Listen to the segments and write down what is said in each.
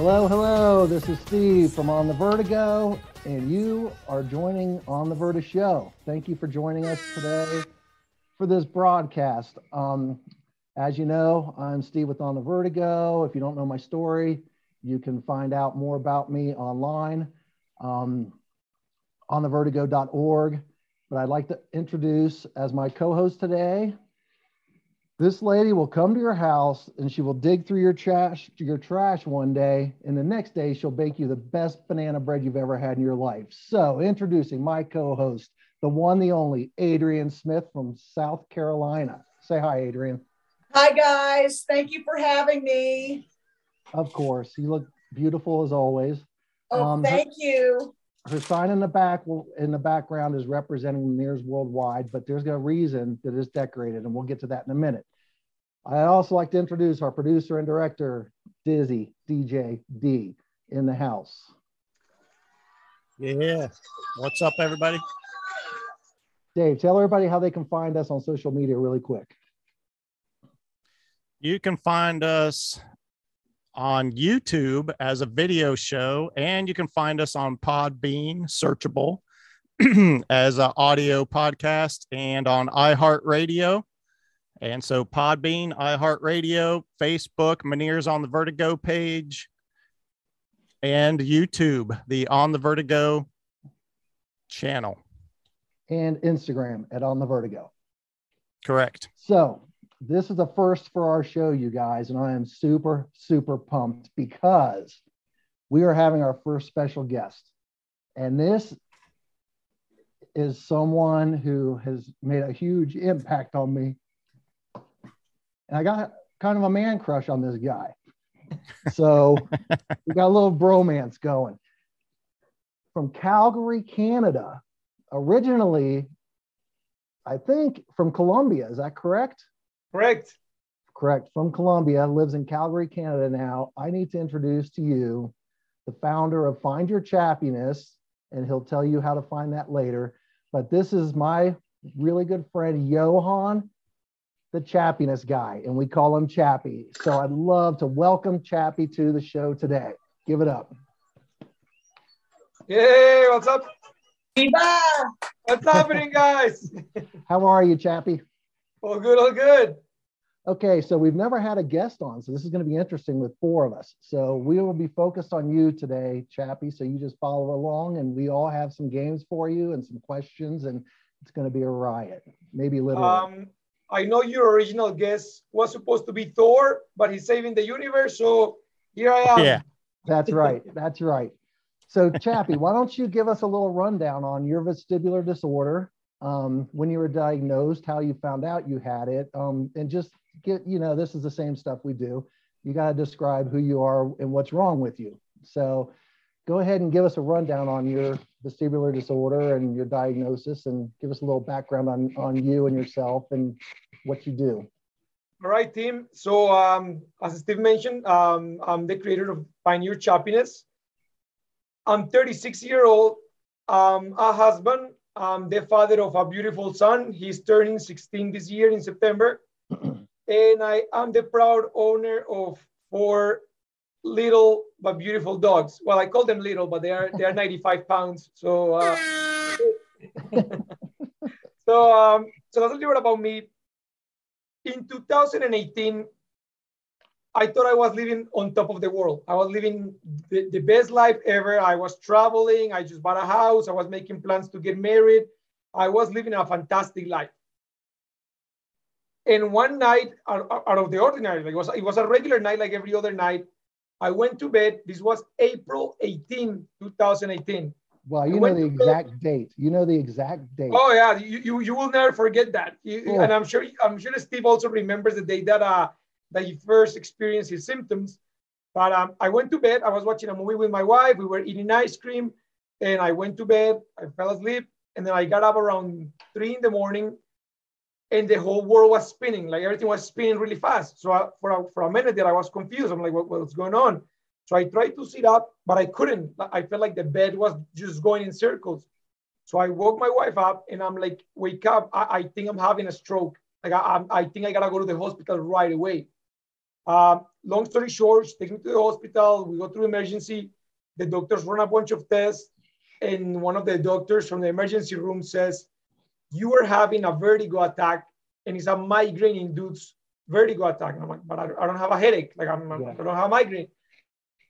Hello, hello. This is Steve from On The Vertigo, and you are joining On The Verti Show. Thank you for joining us today for this broadcast. As you know, I'm Steve with On The Vertigo. If you don't know my story, you can find out more about me online, onthevertigo.org. But I'd like to introduce as my co-host today, this lady will come to your house and she will dig through your trash one day, and the next day she'll bake you the best banana bread you've ever had in your life. So introducing my co-host, the one, the only, Adrian Smith from South Carolina. Say hi, Adrian. Hi, guys. Thank you for having me. Of course. You look beautiful as always. Oh, thank you. Her sign in the background is representing Meniere's Worldwide, but there's a reason that it's decorated, and we'll get to that in a minute. I'd also like to introduce our producer and director, Dizzy DJ D, in the house. Yeah. What's up, everybody? Dave, tell everybody how they can find us on social media really quick. You can find us on YouTube as a video show, and you can find us on Podbean, searchable as an audio podcast, and on iHeartRadio. And so Podbean, iHeartRadio, Facebook, Meniere's On The Vertigo page, and YouTube, the On The Vertigo channel. And Instagram at On The Vertigo. Correct. So this is the first for our show, you guys, and I am super, super pumped because we are having our first special guest. And this is someone who has made a huge impact on me. And I got kind of a man crush on this guy. So we got a little bromance going. From Calgary, Canada, originally, I think from Colombia, is that correct? Correct. From Colombia, lives in Calgary, Canada now. I need to introduce to you the founder of Find Your Chappiness, and he'll tell you how to find that later. But this is my really good friend, Johan, the Chappiness guy, and we call him Chappie. So I'd love to welcome Chappie to the show today. Give it up. Hey, what's up? Viva! What's happening, guys? How are you, Chappie? All good, all good. Okay, so we've never had a guest on, so this is going to be interesting with four of us. So we will be focused on you today, Chappie, so you just follow along, and we all have some games for you and some questions, and it's going to be a riot, maybe literally. I know your original guest was supposed to be Thor, but he's saving the universe, so here I am. Yeah, that's right, that's right. So, Chappie, why don't you give us a little rundown on your vestibular disorder, when you were diagnosed, how you found out you had it, and just get, you know, this is the same stuff we do. You got to describe who you are and what's wrong with you. So go ahead and give us a rundown on your vestibular disorder and your diagnosis, and give us a little background on you and yourself and what you do. All right, team. So as Steve mentioned, I'm the creator of Find Your Chappiness. I'm 36-year-old, a husband. I'm the father of a beautiful son. He's turning 16 this year in September. And I am the proud owner of 4 little but beautiful dogs. Well, I call them little, but they are 95 pounds. So, so that's a little bit about me. In 2018, I thought I was living on top of the world. I was living the best life ever. I was traveling. I just bought a house. I was making plans to get married. I was living a fantastic life. And one night, out of the ordinary, it was a regular night like every other night, I went to bed. This was April 18, 2018. Wow, you know the exact date. You know the exact date. Oh, yeah. You will never forget that. Cool. And I'm sure Steve also remembers the day that he first experienced his symptoms. But I went to bed. I was watching a movie with my wife. We were eating ice cream. And I went to bed. I fell asleep. And then I got up around 3 in the morning. And the whole world was spinning. Like, everything was spinning really fast. So for a minute there, I was confused. I'm like, what's going on? So I tried to sit up, but I couldn't. I felt like the bed was just going in circles. So I woke my wife up. And I'm like, wake up. I think I'm having a stroke. Like, I think I got to go to the hospital right away. Long story short, she took me to the hospital. We go through emergency. The doctors run a bunch of tests. And one of the doctors from the emergency room says, you are having a vertigo attack. And it's a migraine-induced vertigo attack. And I'm like, but I don't have a headache. Like I don't have a migraine.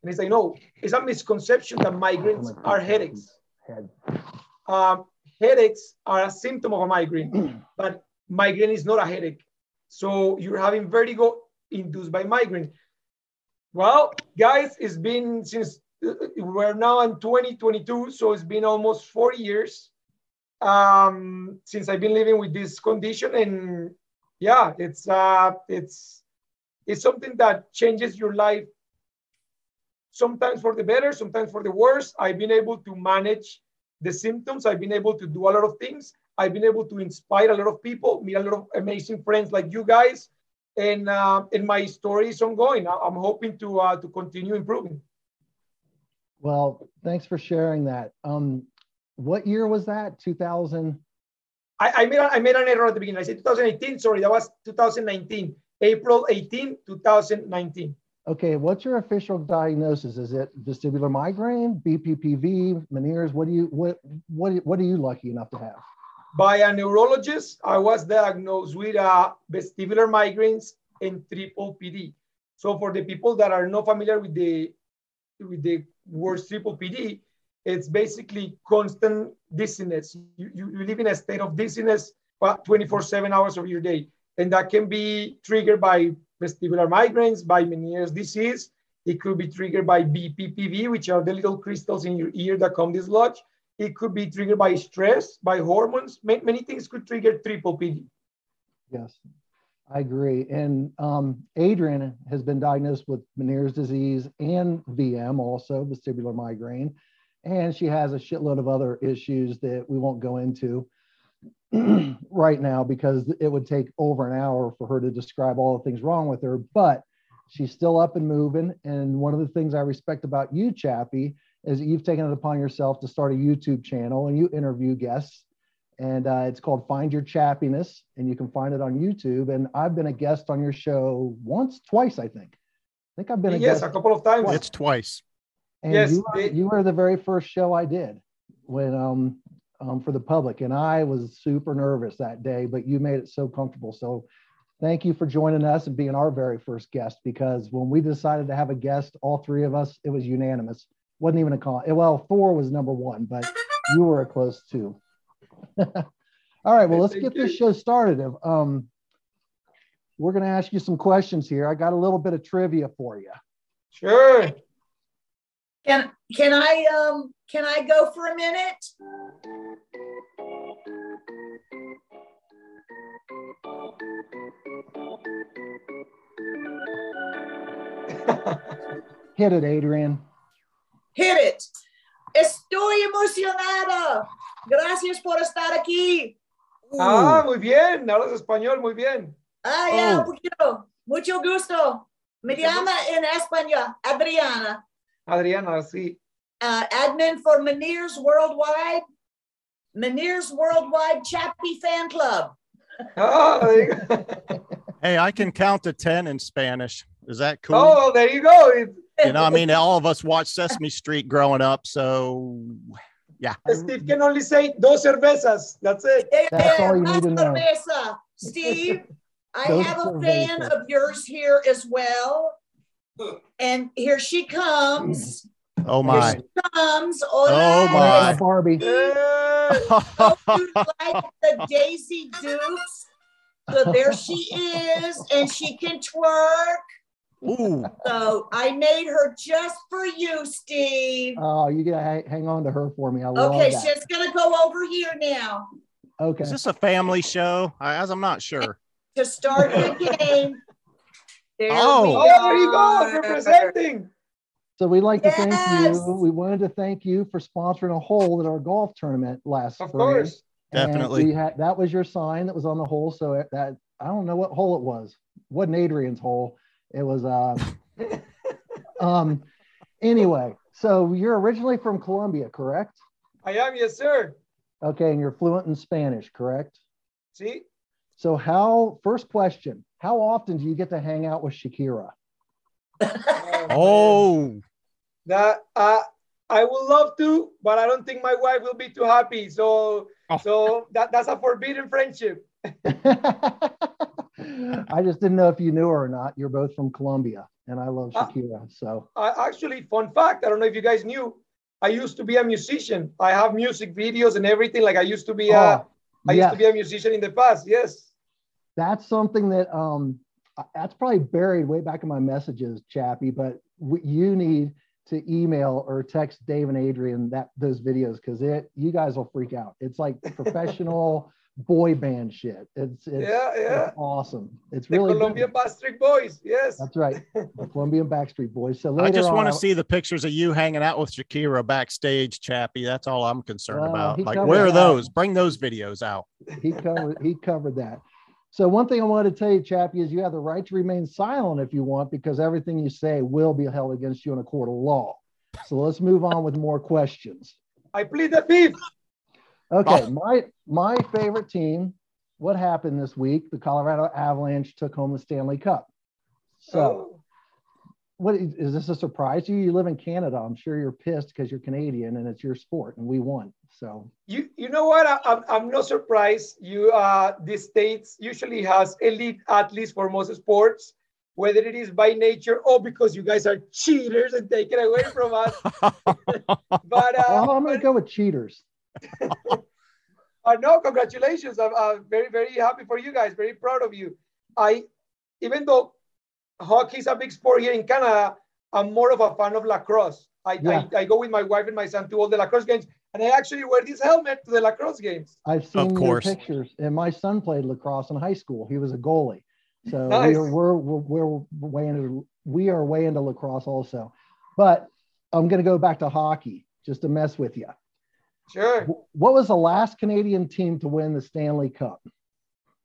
And he's like, no, it's a misconception that migraines are headaches. Headaches are a symptom of a migraine, but migraine is not a headache. So you're having vertigo induced by migraine. Well, guys, it's been since we're now in 2022, so it's been almost 4 years since I've been living with this condition. And yeah, it's something that changes your life. Sometimes for the better, sometimes for the worse. I've been able to manage the symptoms. I've been able to do a lot of things. I've been able to inspire a lot of people, meet a lot of amazing friends like you guys. And my story is ongoing. I'm hoping to continue improving. Well, thanks for sharing that. What year was that? 2000? I made an error at the beginning. I said 2018. Sorry, that was 2019. April 18, 2019. Okay, what's your official diagnosis? Is it vestibular migraine, BPPV, Meniere's? What are you lucky enough to have? By a neurologist, I was diagnosed with vestibular migraines and PPPD. So for the people that are not familiar with the word PPPD, it's basically constant dizziness. You live in a state of dizziness about 24/7 hours of your day, and that can be triggered by vestibular migraines, by Meniere's disease. It could be triggered by BPPV, which are the little crystals in your ear that come dislodged. It could be triggered by stress, by hormones. Many things could trigger PPPD. Yes, I agree. And Adrian has been diagnosed with Meniere's disease and VM also, vestibular migraine. And she has a shitload of other issues that we won't go into right now because it would take over an hour for her to describe all the things wrong with her, but she's still up and moving. And one of the things I respect about you, Chappie, is that you've taken it upon yourself to start a YouTube channel and you interview guests, and it's called Find Your Chappiness, and you can find it on YouTube. And I've been a guest on your show once, twice, I think. I've been a guest a couple of times. Twice. It's twice. And yes, you were the very first show I did when for the public, and I was super nervous that day, but you made it so comfortable. So thank you for joining us and being our very first guest, because when we decided to have a guest, all three of us, it was unanimous. Wasn't even a call. Well, four was number one, but you were a close two. All right, well, let's get this show started. We're going to ask you some questions here. I got a little bit of trivia for you. Sure. Can I go for a minute? Hit it, Adrian. Hit it. Estoy emocionada. Gracias por estar aquí. Muy bien. Hablas español, muy bien. Un poquito. Mucho gusto. Me llama en español Adriana. Adriana, sí. Admin for Meniere's Worldwide. Meniere's Worldwide Chappie Fan Club. Hey, I can count to 10 in Spanish. Is that cool? Oh, there you go. You know, I mean, all of us watched Sesame Street growing up, so yeah. Steve can only say dos cervezas. That's it. That's all you need to know. Steve, I have a fan of yours here as well. And here she comes. Oh my! Here she comes. Hola. Oh my! Barbie. Oh, you like the Daisy Dukes? So there she is, and she can twerk. Ooh. So I made her just for you, Steve. Oh, you gotta hang on to her for me. I love that. Okay, she's gonna go over here now. Okay. Is this a family show? I'm not sure. To start the game. There there you go, representing. So we'd like to thank you. We wanted to thank you for sponsoring a hole at our golf tournament last spring. Of course. Definitely. That was your sign that was on the hole. So that, I don't know what hole it was. It wasn't Adrian's hole. It was, anyway, so you're originally from Colombia, correct? I am, yes, sir. Okay, and you're fluent in Spanish, correct? Si. So first question, how often do you get to hang out with Shakira? Oh. That I would love to, but I don't think my wife will be too happy. So, that's a forbidden friendship. I just didn't know if you knew her or not. You're both from Colombia, and I love Shakira. Actually, fun fact, I don't know if you guys knew, I used to be a musician. I have music videos and everything. Like I used to be a musician in the past. Yes. That's something that that's probably buried way back in my messages, Chappie, but you need to email or text Dave and Adrian those videos, because you guys will freak out. It's like professional boy band shit. It's awesome. It's really the Colombian Backstreet Boys. Yes, that's right. The Colombian Backstreet Boys. So later I just want to see the pictures of you hanging out with Shakira backstage, Chappie. That's all I'm concerned about. Like, where are those? Bring those videos out. He covered that. So one thing I wanted to tell you, Chappie, is you have the right to remain silent if you want, because everything you say will be held against you in a court of law. So let's move on with more questions. I plead the fifth. Okay, my favorite team, what happened this week? The Colorado Avalanche took home the Stanley Cup. So what is this a surprise to you? You live in Canada. I'm sure you're pissed because you're Canadian and it's your sport and we won. So you know what? I'm not surprised. The States usually has elite athletes for most sports, whether it is by nature or because you guys are cheaters and take it away from us. I'm going to go with cheaters. No, congratulations. I'm very, very happy for you guys. Very proud of you. Even though hockey is a big sport here in Canada, I'm more of a fan of lacrosse. I go with my wife and my son to all the lacrosse games, and I actually wear this helmet to the lacrosse games. I've seen your pictures, and my son played lacrosse in high school. He was a goalie, so nice. we are way into lacrosse also. But I'm going to go back to hockey just to mess with you. Sure. What was the last Canadian team to win the Stanley Cup?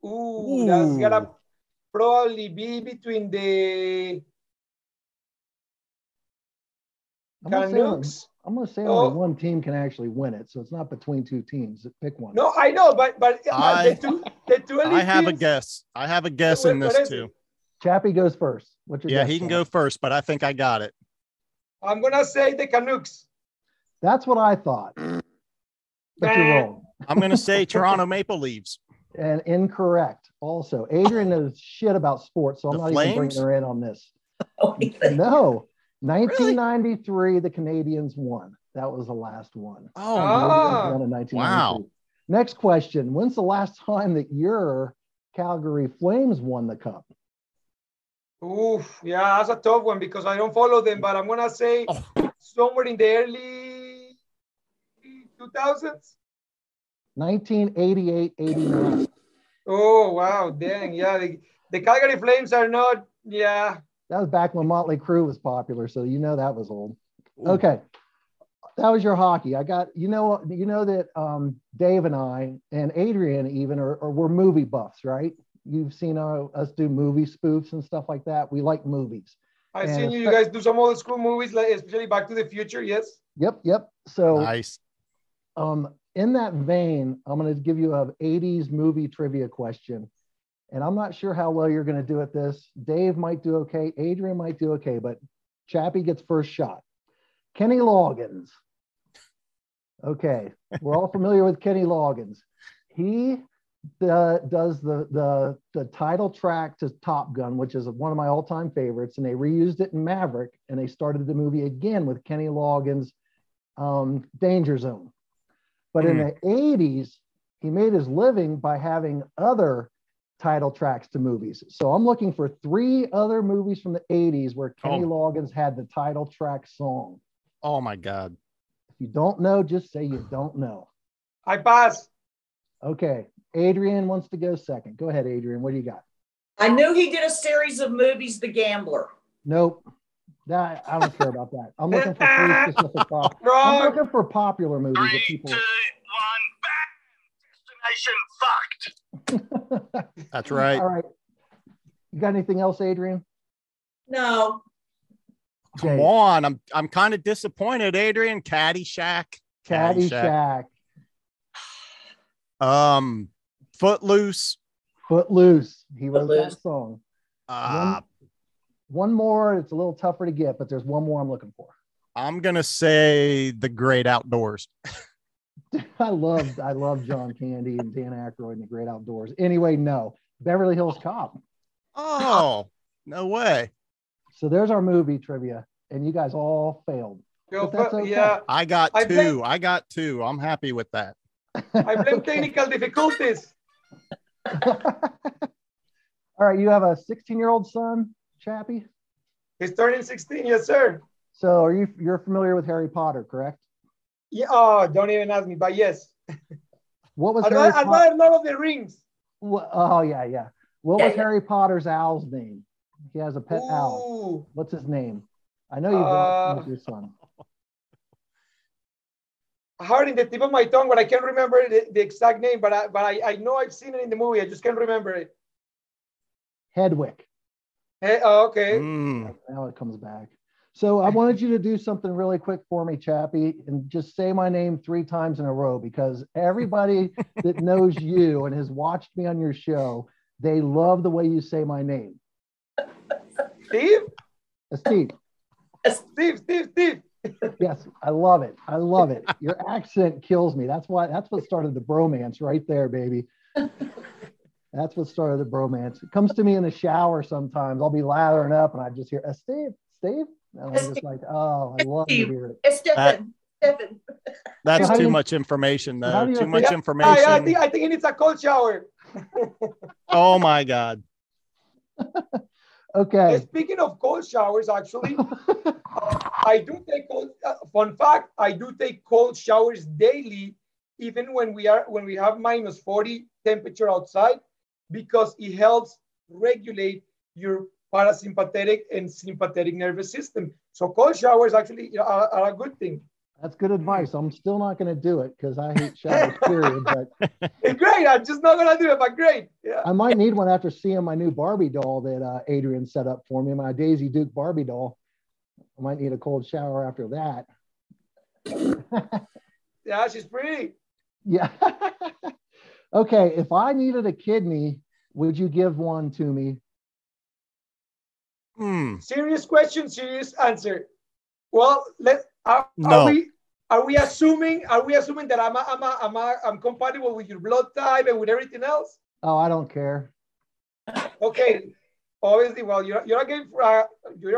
Ooh. That's got to probably be between the Canucks. I'm going to say only one team can actually win it, so it's not between two teams. Pick one. No, I know, but the two elite teams. I have a guess in this too. Chappie goes first. What's your guess? Yeah, he can go first, but I think I got it. I'm going to say the Canucks. That's what I thought. But you're wrong. I'm going to say Toronto Maple Leafs. And incorrect. Also, Adrian knows shit about sports, so I'm not even bringing her in on this. No. 1993, really? The Canadians won. That was the last one. Oh, won in 1993. Wow. Next question. When's the last time that your Calgary Flames won the cup? Oof. Yeah, that's a tough one because I don't follow them, but I'm going to say somewhere in the early 2000s. 1988-89. Oh, wow. Dang. Yeah. The Calgary Flames are not. Yeah. That was back when Motley Crue was popular. So, that was old. Ooh. Okay. That was your hockey. I got, that Dave and I and Adrian even were movie buffs, right? You've seen us do movie spoofs and stuff like that. We like movies. I've seen you guys do some old school movies, like especially Back to the Future. Yes. Yep. So nice. In that vein, I'm going to give you an 80s movie trivia question. And I'm not sure how well you're going to do at this. Dave might do okay. Adrian might do okay. But Chappie gets first shot. Kenny Loggins. Okay. We're all familiar with Kenny Loggins. He does the title track to Top Gun, which is one of my all-time favorites. And they reused it in Maverick. And they started the movie again with Kenny Loggins' Danger Zone. But in the 80s, he made his living by having other title tracks to movies. So I'm looking for three other movies from the 80s where Kenny Loggins had the title track song. Oh my God. If you don't know, just say you don't know. I pass. Okay. Adrian wants to go second. Go ahead, Adrian. What do you got? I knew he did a series of movies, The Gambler. Nope. That, I don't care about that. I'm looking for three specific I'm looking for popular movies. Three, that people... 2, 1, back. Destination fucked. That's right. All right. You got anything else, Adrian? No. Come on. I'm kind of disappointed, Adrian. Caddyshack. Footloose. He wrote that song. One more. It's a little tougher to get, but there's one more I'm looking for. I'm going to say The Great Outdoors. I love John Candy and Dan Aykroyd and The Great Outdoors. Anyway, no. Beverly Hills Cop. Oh, no way. So there's our movie trivia, and you guys all failed. Yo, but that's okay. Yeah, I got two. I'm happy with that. I blame technical difficulties. All right, you have a 16-year-old son, Chappie? He's turning 16, yes, sir. So are you're familiar with Harry Potter, correct? Yeah, oh, don't even ask me, but yes. What was I Lord of the Rings. What, oh, yeah. What was Harry Potter's owl's name? He has a pet owl. What's his name? I know you brought with your son. Hard in the tip of my tongue, but I can't remember the exact name, but I know I've seen it in the movie. I just can't remember it. Hedwig. Okay. Mm. Now it comes back. So I wanted you to do something really quick for me, Chappie, and just say my name 3 times in a row, because everybody that knows you and has watched me on your show, they love the way you say my name. Steve. Yes, I love it. Your accent kills me. That's what started the bromance right there, baby. That's what started the bromance. It comes to me in the shower sometimes. I'll be lathering up and I just hear, Steve? And I'm just like, oh, I love to hear it. It's Stephen. That's too much information, though. Too much information. I think it needs a cold shower. Oh, my God. Okay. Speaking of cold showers, actually, I do take cold showers daily, even when we have minus 40 temperature outside, because it helps regulate your parasympathetic and sympathetic nervous system. So cold showers actually are a good thing. That's good advice. I'm still not going to do it because I hate showers, period. But it's great. I'm just not going to do it, but great. Yeah. I might need one after seeing my new Barbie doll that Adrian set up for me, my Daisy Duke Barbie doll. I might need a cold shower after that. Yeah, she's pretty. Yeah. Okay, if I needed a kidney, would you give one to me? Serious question, serious answer. Well, are we assuming that I'm compatible with your blood type and with everything else? Oh, I don't care. Okay, obviously, well, you're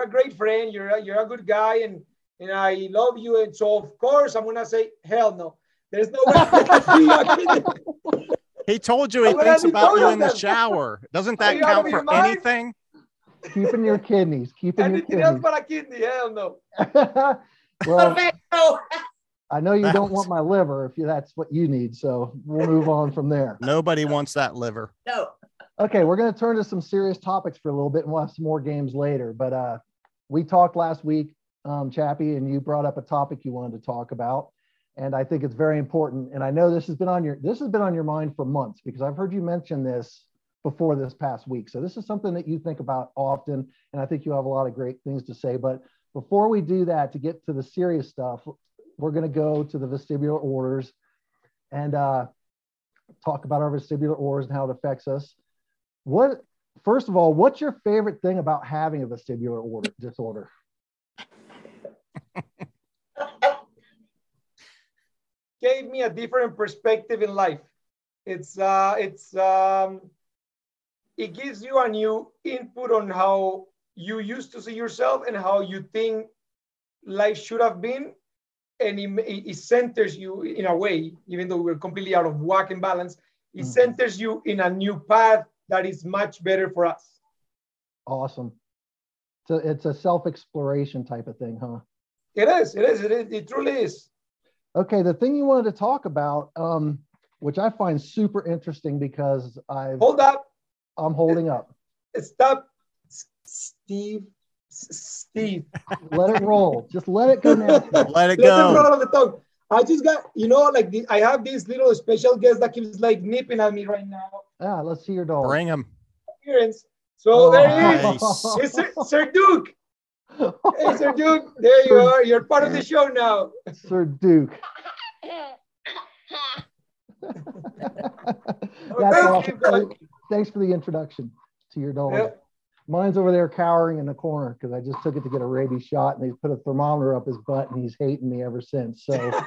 a great friend. You're a good guy, and I love you. And so, of course, I'm gonna say hell no. There's no way. He told you he thinks about you in the shower. Doesn't that count for anything? Keeping your kidneys. Anything else but a kidney? Hell no. Well, I know you don't want my liver if that's what you need, so we'll move on from there. Nobody wants that liver. No. Okay, we're going to turn to some serious topics for a little bit, and we'll have some more games later. But we talked last week, Chappie, and you brought up a topic you wanted to talk about, and I think it's very important. And I know this has been on your mind for months, because I've heard you mention this before this past week. So this is something that you think about often, and I think you have a lot of great things to say. But before we do that, to get to the serious stuff, we're going to go to the vestibular orders and talk about our vestibular orders and how it affects us. First of all, what's your favorite thing about having a vestibular order disorder? Gave me a different perspective in life. It gives you a new input on how you used to see yourself and how you think life should have been. And it centers you in a way, even though we're completely out of whack and balance, it centers you in a new path that is much better for us. Awesome. So it's a self-exploration type of thing, huh? It is. It truly is. Okay. The thing you wanted to talk about, which I find super interesting because I'm holding up. Stop. Steve. Let it roll. Just let it go now. Let it go. Roll on the tongue. I just got, I have this little special guest that keeps nipping at me right now. Ah, let's see your dog. Bring him. So there he is. It's Sir Duke. Hey, Sir Duke. There you are. You're part of the show now. Sir Duke. That's awesome. Thanks for the introduction to your dog. Yep. Mine's over there cowering in the corner because I just took it to get a rabies shot, and they put a thermometer up his butt, and he's hating me ever since. So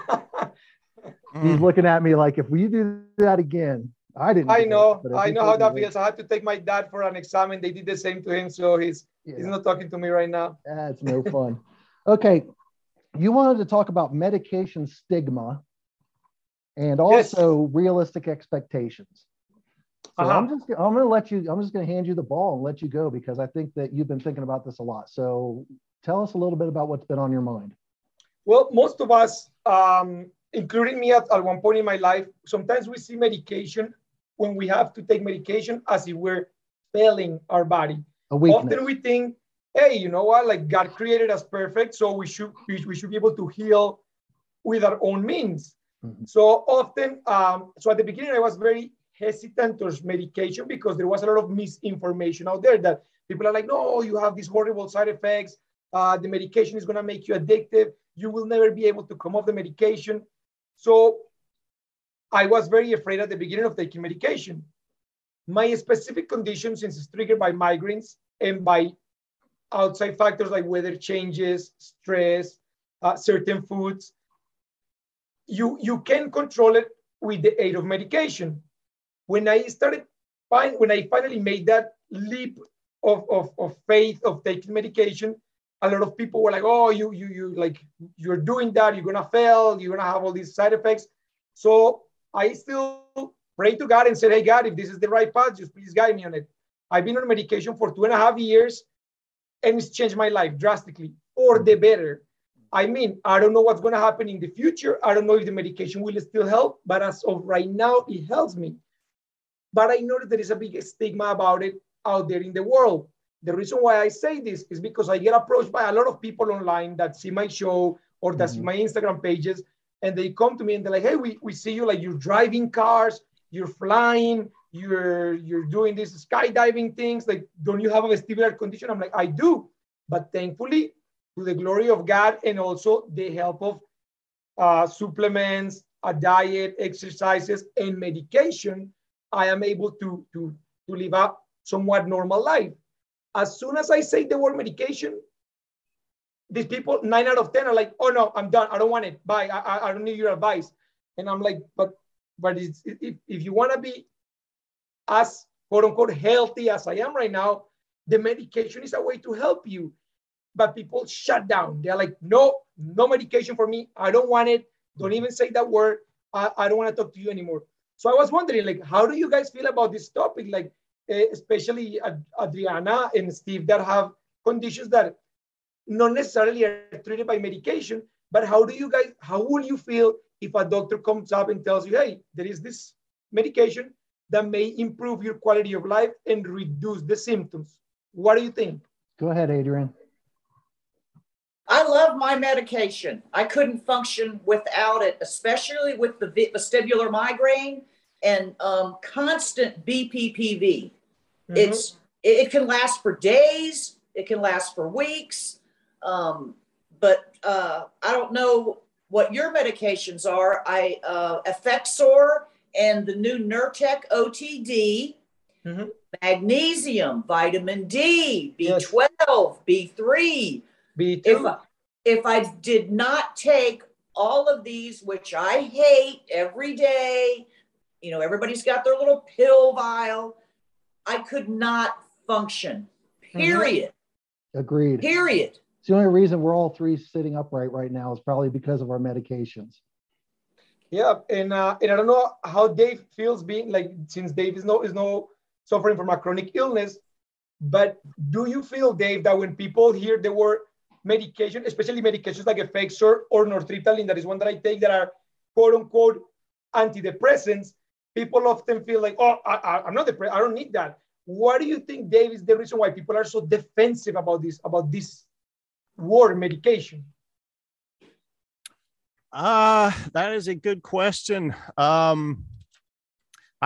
he's looking at me like, if we do that again, I know how that feels. I had to take my dad for an exam, and they did the same to him. So he's not talking to me right now. That's no fun. Okay. You wanted to talk about medication stigma and also realistic expectations. So I'm just going to hand you the ball and let you go, because I think that you've been thinking about this a lot. So tell us a little bit about what's been on your mind. Well, most of us, including me at one point in my life, sometimes we see medication when we have to take medication as if we're failing our body. Often we think, hey, you know what, like God created us perfect, so we should be able to heal with our own means. Mm-hmm. So often, so at the beginning, I was very hesitant towards medication because there was a lot of misinformation out there that people are like, no, you have these horrible side effects. The medication is going to make you addictive. You will never be able to come off the medication. So I was very afraid at the beginning of taking medication. My specific condition, since it's triggered by migraines and by outside factors like weather changes, stress, certain foods, you can control it with the aid of medication. When I finally made that leap of faith of taking medication, a lot of people were like, oh, you're doing that, you're gonna fail, you're gonna have all these side effects. So I still prayed to God and said, hey God, if this is the right path, just please guide me on it. I've been on medication for 2.5 years, and it's changed my life drastically, for the better. I mean, I don't know what's going to happen in the future. I don't know if the medication will still help, but as of right now, it helps me. But I noticed there is a big stigma about it out there in the world. The reason why I say this is because I get approached by a lot of people online that see my show or that see my Instagram pages, and they come to me and they're like, hey, we see you, like, you're driving cars, you're flying, you're doing these skydiving things. Like, don't you have a vestibular condition? I'm like, I do. But thankfully, to the glory of God and also the help of supplements, a diet, exercises, and medication, I am able to live a somewhat normal life. As soon as I say the word medication, these people, 9 out of 10, are like, oh no, I'm done. I don't want it. Bye. I don't need your advice. And I'm like, but it's, if you want to be as quote unquote healthy as I am right now, the medication is a way to help you. But people shut down. They're like, no medication for me. I don't want it. Don't even say that word. I don't want to talk to you anymore. So I was wondering, like, how do you guys feel about this topic? Like, especially Adriana and Steve that have conditions that not necessarily are treated by medication, but how will you feel if a doctor comes up and tells you, hey, there is this medication that may improve your quality of life and reduce the symptoms? What do you think? Go ahead, Adrian. I love my medication. I couldn't function without it, especially with the vestibular migraine and constant BPPV. Mm-hmm. It can last for days. It can last for weeks. But I don't know what your medications are. I Effexor and the new Nurtec OTD, mm-hmm. magnesium, vitamin D, B12, yes. B3. If I did not take all of these, which I hate every day, you know, everybody's got their little pill vial, I could not function, period. Mm-hmm. Agreed. Period. It's the only reason we're all three sitting upright right now is probably because of our medications. Yeah, and I don't know how Dave feels being, like, since Dave is no suffering from a chronic illness, but do you feel, Dave, that when people hear the word medication, especially medications like Effexor or nortriptyline, that is one that I take, that are quote unquote antidepressants, people often feel like, oh, I'm not depressed, I don't need that. What do you think, Dave, is the reason why people are so defensive about this word medication? That is a good question. I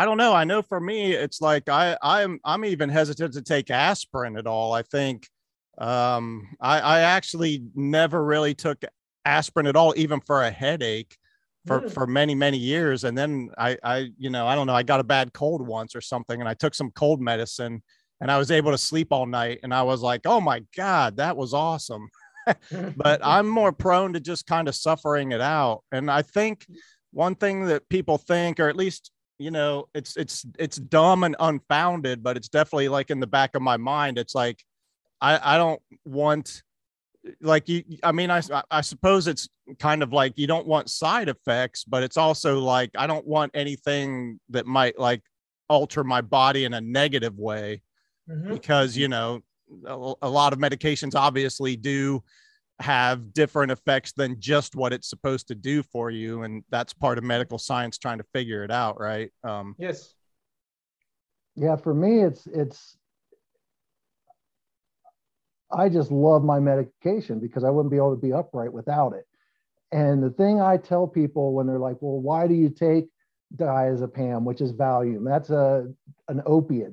don't know. I know for me, it's like I'm even hesitant to take aspirin at all. I think I actually never really took aspirin at all, even for a headache for many, many years. And then I got a bad cold once or something, and I took some cold medicine, and I was able to sleep all night. And I was like, oh my God, that was awesome. But I'm more prone to just kind of suffering it out. And I think one thing that people think, or at least, you know, it's dumb and unfounded, but it's definitely like in the back of my mind. It's like, I don't want, like, you, I mean, I suppose it's kind of like, you don't want side effects, but it's also like, I don't want anything that might like alter my body in a negative way, mm-hmm. because, you know, a lot of medications obviously do have different effects than just what it's supposed to do for you. And that's part of medical science, trying to figure it out. Right. Yes. Yeah. For me, I just love my medication because I wouldn't be able to be upright without it. And the thing I tell people when they're like, well, why do you take diazepam, which is Valium? That's an opiate,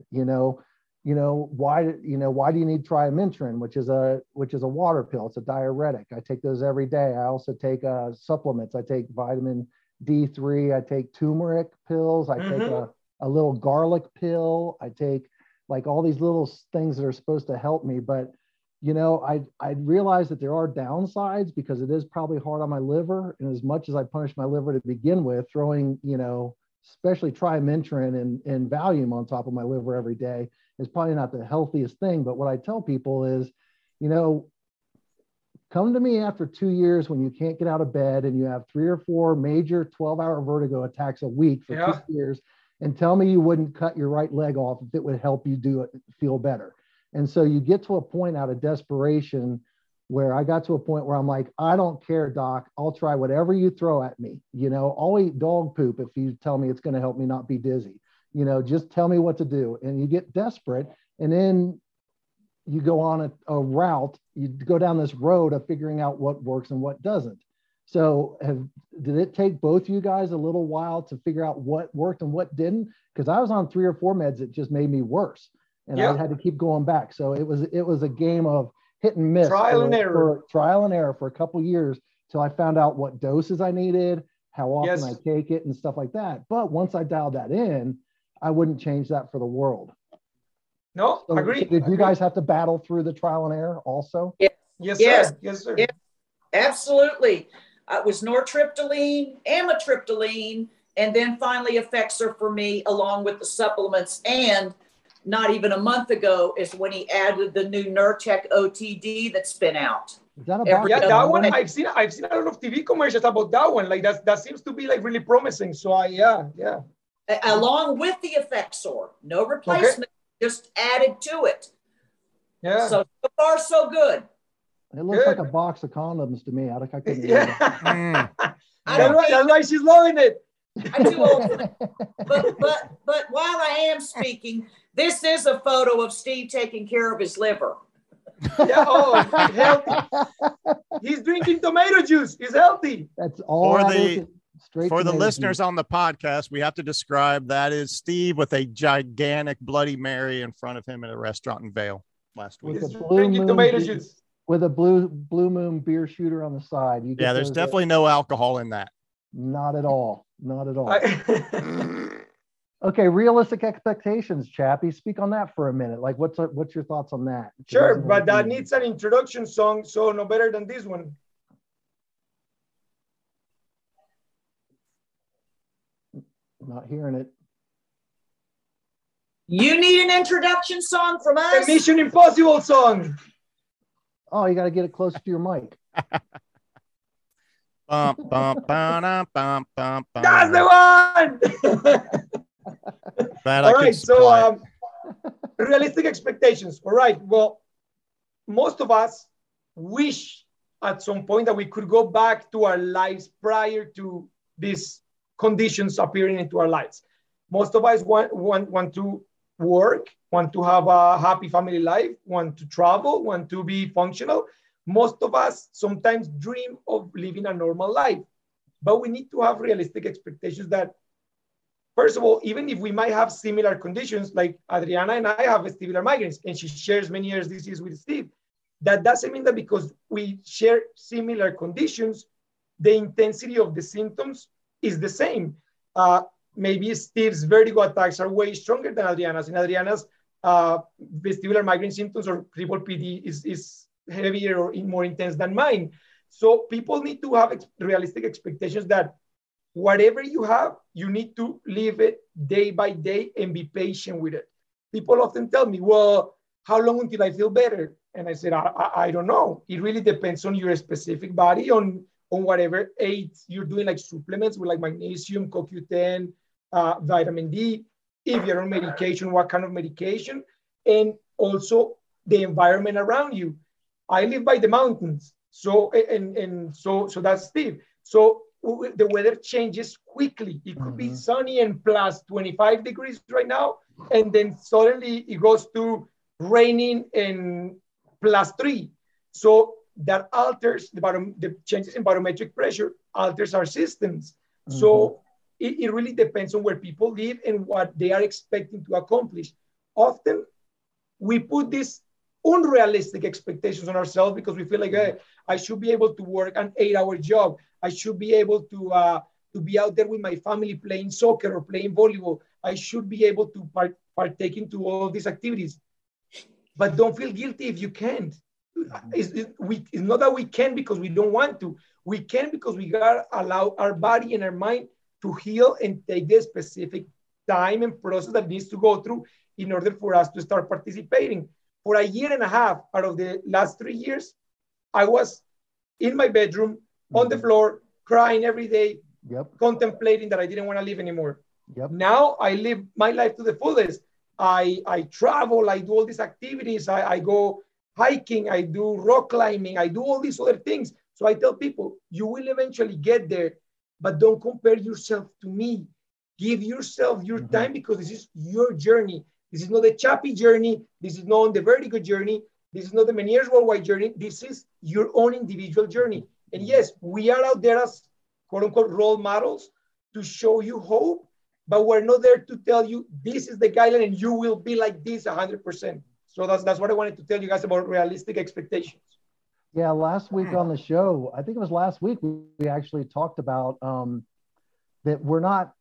why do you need triamterene, which is a water pill? It's a diuretic. I take those every day. I also take supplements. I take vitamin D3. I take turmeric pills. I mm-hmm. take a little garlic pill. I take like all these little things that are supposed to help me. But, you know, I realize that there are downsides because it is probably hard on my liver. And as much as I punished my liver to begin with, throwing, you know, especially triamterene and Valium on top of my liver every day is probably not the healthiest thing. But what I tell people is, you know, come to me after 2 years when you can't get out of bed and you have 3 or 4 major 12-hour vertigo attacks a week for 2 years and tell me you wouldn't cut your right leg off if it would help you do it, feel better. And so you get to a point out of desperation where I got to a point where I'm like, I don't care, doc. I'll try whatever you throw at me. You know, I'll eat dog poop if you tell me it's going to help me not be dizzy. You know, just tell me what to do. And you get desperate. And then you go on a route, you go down this road of figuring out what works and what doesn't. So did it take both you guys a little while to figure out what worked and what didn't? Because I was on 3 or 4 meds that just made me worse. And I had to keep going back. So it was a game of hit and miss, trial and error for a couple of years till I found out what doses I needed, how often I take it and stuff like that. But once I dialed that in, I wouldn't change that for the world. No, so agree. Did you guys have to battle through the trial and error also? Yes, sir. Yes, absolutely. It was nortriptyline, amitriptyline, and then finally Effexor for me, along with the supplements. And not even a month ago is when he added the new Nurtec OTD that's been out. Is that that one I've seen a lot of TV commercials about that one. Like that seems to be like really promising. So I along with the Effexor, no replacement, just added to it. Yeah. So far so good. It looks like a box of condoms to me. I couldn't. That's why she's loving it. I'm too old for that. But while I am speaking, this is a photo of Steve taking care of his liver. Yeah, he's healthy. He's drinking tomato juice. He's healthy. That's all. For the listeners on the podcast, we have to describe that is Steve with a gigantic Bloody Mary in front of him at a restaurant in Vail last week. He's drinking tomato juice with a blue moon beer shooter on the side. There's definitely no alcohol in that. Not at all. Not at all. Okay, realistic expectations, Chappie. Speak on that for a minute. Like, what's your thoughts on that? Sure, but that needs an introduction song, so no better than this one. Not hearing it. You need an introduction song from us? The Mission Impossible song. Oh, you got to get it close to your mic. Bum, bum, bum, bum, bum, bum. That's the one. All right, so realistic expectations. All right, well, most of us wish at some point that we could go back to our lives prior to these conditions appearing into our lives. Most of us want to work, want to have a happy family life, want to travel, want to be functional. Most of us sometimes dream of living a normal life, but we need to have realistic expectations that, first of all, even if we might have similar conditions, like Adriana and I have vestibular migraines, and she shares Meniere's disease with Steve, that doesn't mean that because we share similar conditions, the intensity of the symptoms is the same. Maybe Steve's vertigo attacks are way stronger than Adriana's, and Adriana's vestibular migraine symptoms or PPPD is heavier or more intense than mine. So people need to have realistic expectations that whatever you have, you need to live it day by day and be patient with it. People often tell me, well, how long until I feel better? And I said, I don't know. It really depends on your specific body, on whatever aids you're doing, like supplements with like magnesium, CoQ10, vitamin D. If you're on medication, what kind of medication? And also the environment around you. I live by the mountains. So, and so that's Steve. So the weather changes quickly. It could be sunny and plus 25 degrees right now. And then suddenly it goes to raining and plus 3. So that alters the changes in barometric pressure, alters our systems. So it really depends on where people live and what they are expecting to accomplish. Often we put these unrealistic expectations on ourselves because we feel like, hey, I should be able to work an 8-hour job. I should be able to be out there with my family playing soccer or playing volleyball. I should be able to partake into all of these activities. But don't feel guilty if you can't. It's not that we can because we don't want to. We can because we gotta allow our body and our mind to heal and take the specific time and process that needs to go through in order for us to start participating. For a year and a half out of the last 3 years, I was in my bedroom, on the floor, crying every day, contemplating that I didn't want to live anymore. Now I live my life to the fullest. I travel, I do all these activities, I go hiking, I do rock climbing, I do all these other things. So I tell people, you will eventually get there, but don't compare yourself to me. Give yourself your time because this is your journey. This is not the Chappie journey. This is not the Vertigo journey. This is not the Meniere's Worldwide journey. This is your own individual journey. And yes, we are out there as quote unquote role models to show you hope, but we're not there to tell you this is the guideline and you will be like this 100%. So that's what I wanted to tell you guys about realistic expectations. Yeah, last week on the show, I think it was last week, we actually talked about that we're not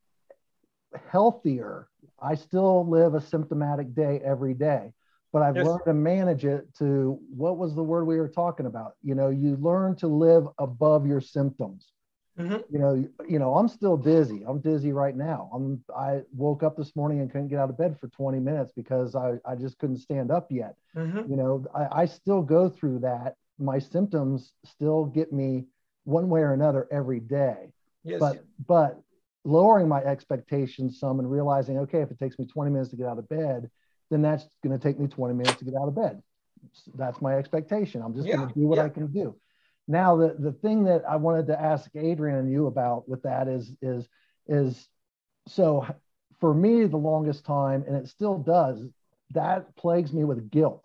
healthier. I still live a symptomatic day every day, but I've learned to manage it to, what was the word we were talking about? You know, you learn to live above your symptoms. You know, I'm still dizzy. I'm dizzy right now. I woke up this morning and couldn't get out of bed for 20 minutes because I just couldn't stand up yet. You know, I still go through that. My symptoms still get me one way or another every day. But lowering my expectations some and realizing, okay, if it takes me 20 minutes to get out of bed, then that's going to take me 20 minutes to get out of bed. So that's my expectation. I'm just going to do what I can do. Now, the thing that I wanted to ask Adrian and you about with that is so for me, the longest time, and it still does, that plagues me with guilt.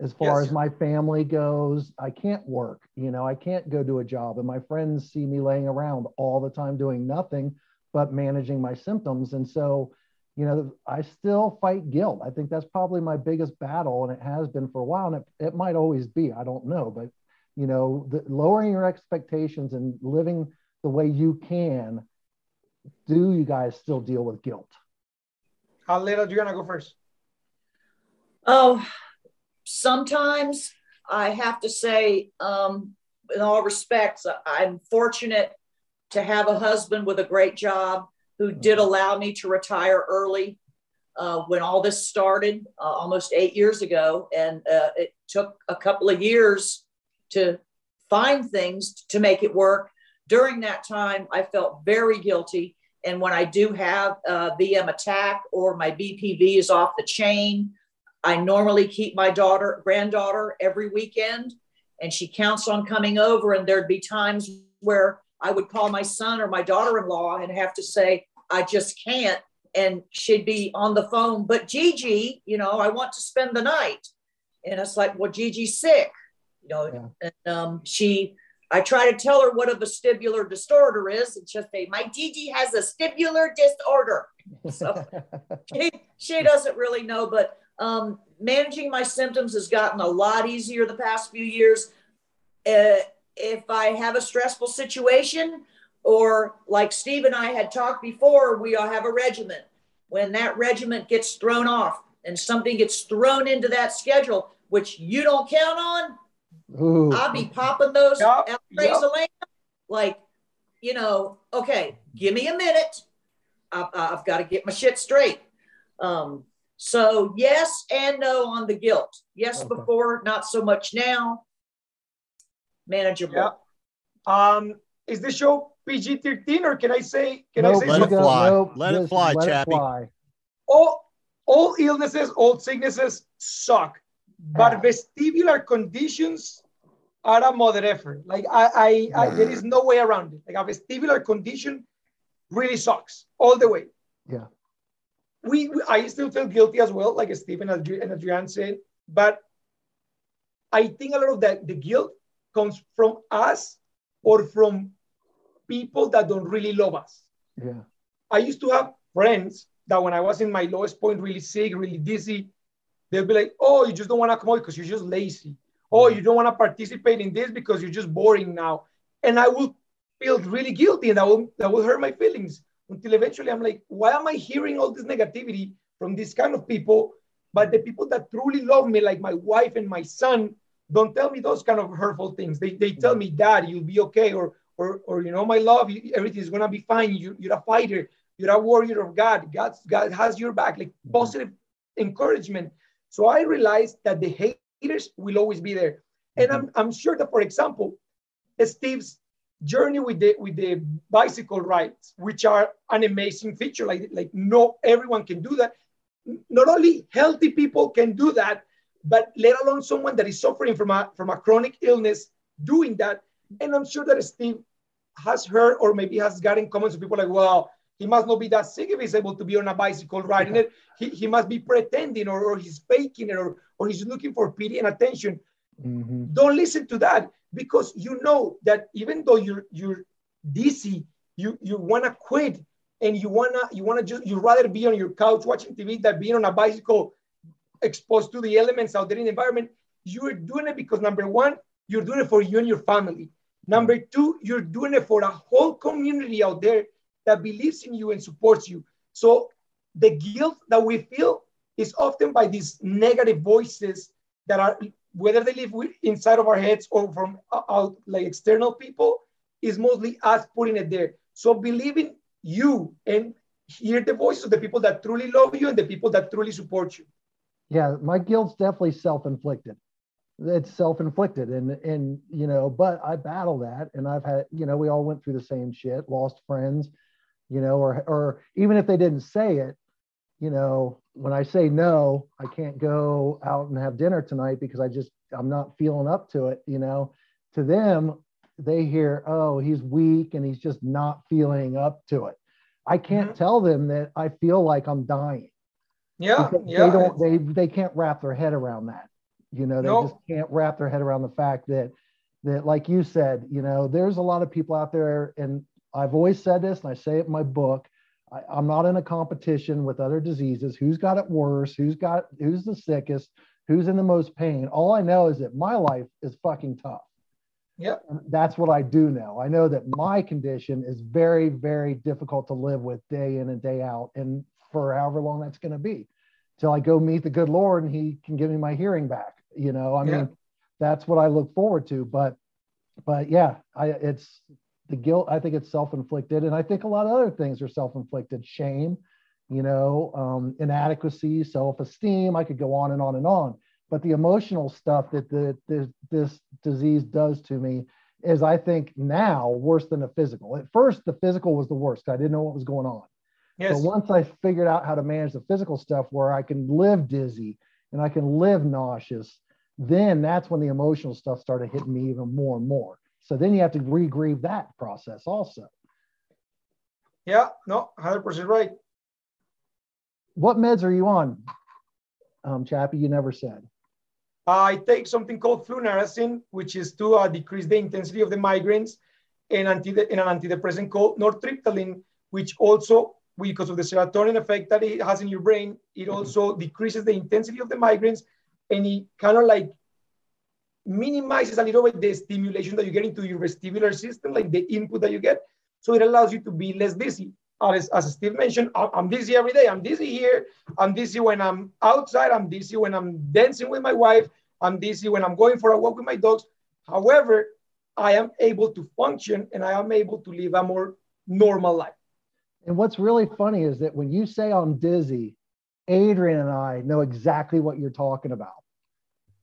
As far as my family goes, I can't work, you know, I can't go do a job. And my friends see me laying around all the time doing nothing but managing my symptoms. And so, you know, I still fight guilt. I think that's probably my biggest battle, and it has been for a while. And it might always be, I don't know, but you know, lowering your expectations and living the way you can. Do you guys still deal with guilt? I'll let Adriana go first. Oh, sometimes I have to say, in all respects, I'm fortunate to have a husband with a great job who did allow me to retire early when all this started almost 8 years ago. And it took a couple of years to find things to make it work. During that time, I felt very guilty. And when I do have a VM attack or my BPV is off the chain, I normally keep my granddaughter every weekend, and she counts on coming over. And there'd be times where I would call my son or my daughter-in-law and have to say, I just can't. And she'd be on the phone, but Gigi, you know, I want to spend the night. And it's like, well, Gigi's sick. You know, and I try to tell her what a vestibular disorder is, and she'll say, my Gigi has a vestibular disorder. So she doesn't really know, but managing my symptoms has gotten a lot easier the past few years. If I have a stressful situation, or like Steve and I had talked before, we all have a regimen. When that regimen gets thrown off, and something gets thrown into that schedule, which you don't count on, ooh, I'll be popping those out of the land. Like, you know, okay, give me a minute. I've got to get my shit straight. So yes and no on the guilt. Yes, okay. Before, not so much now. Manageable. Yeah. Is this show PG-13 or can I say? Let it fly, Chappie. All illnesses, all sicknesses suck, but vestibular conditions are a mother effort. Like I there is no way around it. Like a vestibular condition really sucks all the way. Yeah. I still feel guilty as well, like Stephen and Adrian said, but I think a lot of the guilt comes from us or from people that don't really love us. Yeah. I used to have friends that when I was in my lowest point, really sick, really dizzy, they'll be like, oh, you just don't want to come out because you're just lazy. Oh, you don't want to participate in this because you're just boring now. And I would feel really guilty and that will hurt my feelings until eventually I'm like, why am I hearing all this negativity from these kind of people? But the people that truly love me, like my wife and my son, don't tell me those kind of hurtful things. They tell me, Dad, you'll be okay. Or you know, my love, everything's going to be fine. You're a fighter. You're a warrior of God. God has your back, like positive encouragement. So I realized that the haters will always be there. And I'm sure that, for example, Steve's journey with the bicycle rides, which are an amazing feature. Like no, everyone can do that. Not only healthy people can do that, but let alone someone that is suffering from a chronic illness doing that. And I'm sure that Steve has heard or maybe has gotten comments from people like, well, he must not be that sick if he's able to be on a bicycle riding it. He must be pretending or he's faking it or he's looking for pity and attention. Mm-hmm. Don't listen to that, because you know that even though you're dizzy, you want to quit and you'd rather be on your couch watching TV than being on a bicycle exposed to the elements out there in the environment. You're doing it because, number one, you're doing it for you and your family. Number two, you're doing it for a whole community out there that believes in you and supports you. So the guilt that we feel is often by these negative voices that are, whether they live inside of our heads or from out, like external people, is mostly us putting it there. So believe in you and hear the voices of the people that truly love you and the people that truly support you. Yeah, my guilt's definitely self-inflicted. It's self-inflicted, and you know, but I battle that, and I've had, you know, we all went through the same shit, lost friends, you know, or even if they didn't say it, you know, when I say no, I can't go out and have dinner tonight because I'm not feeling up to it, you know, to them, they hear, oh, he's weak and he's just not feeling up to it. I can't tell them that I feel like I'm dying. Yeah. Yeah. They can't wrap their head around that. You know, they just can't wrap their head around the fact that, like you said, you know, there's a lot of people out there, and I've always said this, and I say it in my book, I'm not in a competition with other diseases. Who's got it worse? Who's the sickest? Who's in the most pain? All I know is that my life is fucking tough. Yeah. That's what I do know. I know that my condition is very, very difficult to live with day in and day out, and for however long that's going to be, till I go meet the good Lord and he can give me my hearing back. You know, I mean, that's what I look forward to, but yeah, it's the guilt. I think it's self-inflicted. And I think a lot of other things are self-inflicted: shame, you know, inadequacy, self-esteem. I could go on and on and on, but the emotional stuff that this disease does to me is, I think, now worse than the physical. At first, the physical was the worst. I didn't know what was going on. Yes. So once I figured out how to manage the physical stuff where I can live dizzy and I can live nauseous, then that's when the emotional stuff started hitting me even more and more. So then you have to re-grieve that process also. Yeah, no, 100% right. What meds are you on, Chappie? You never said. I take something called flunarizine, which is to decrease the intensity of the migraines, and an antidepressant called nortriptyline, which also, because of the serotonin effect that it has in your brain, it also decreases the intensity of the migraines, and it kind of like minimizes a little bit the stimulation that you get into your vestibular system, like the input that you get. So it allows you to be less dizzy. As Steve mentioned, I'm dizzy every day. I'm dizzy here. I'm dizzy when I'm outside. I'm dizzy when I'm dancing with my wife. I'm dizzy when I'm going for a walk with my dogs. However, I am able to function and I am able to live a more normal life. And what's really funny is that when you say I'm dizzy, Adrian and I know exactly what you're talking about.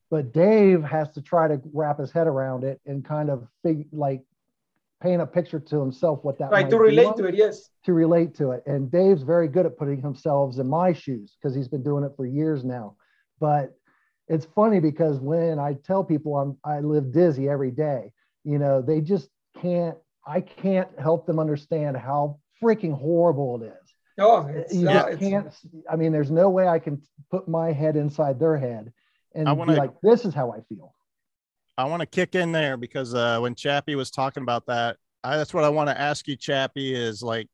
But Dave has to try to wrap his head around it and kind of like paint a picture to himself what that might be. Right, to relate to it, yes. To relate to it. And Dave's very good at putting himself in my shoes because he's been doing it for years now. But it's funny because when I tell people I live dizzy every day, you know, they just can't, I can't help them understand how freaking horrible it is. Oh, I mean, there's no way I can put my head inside their head and be like, this is how I feel. I want to kick in there because when Chappie was talking about that, that's what I want to ask you, Chappie, is like,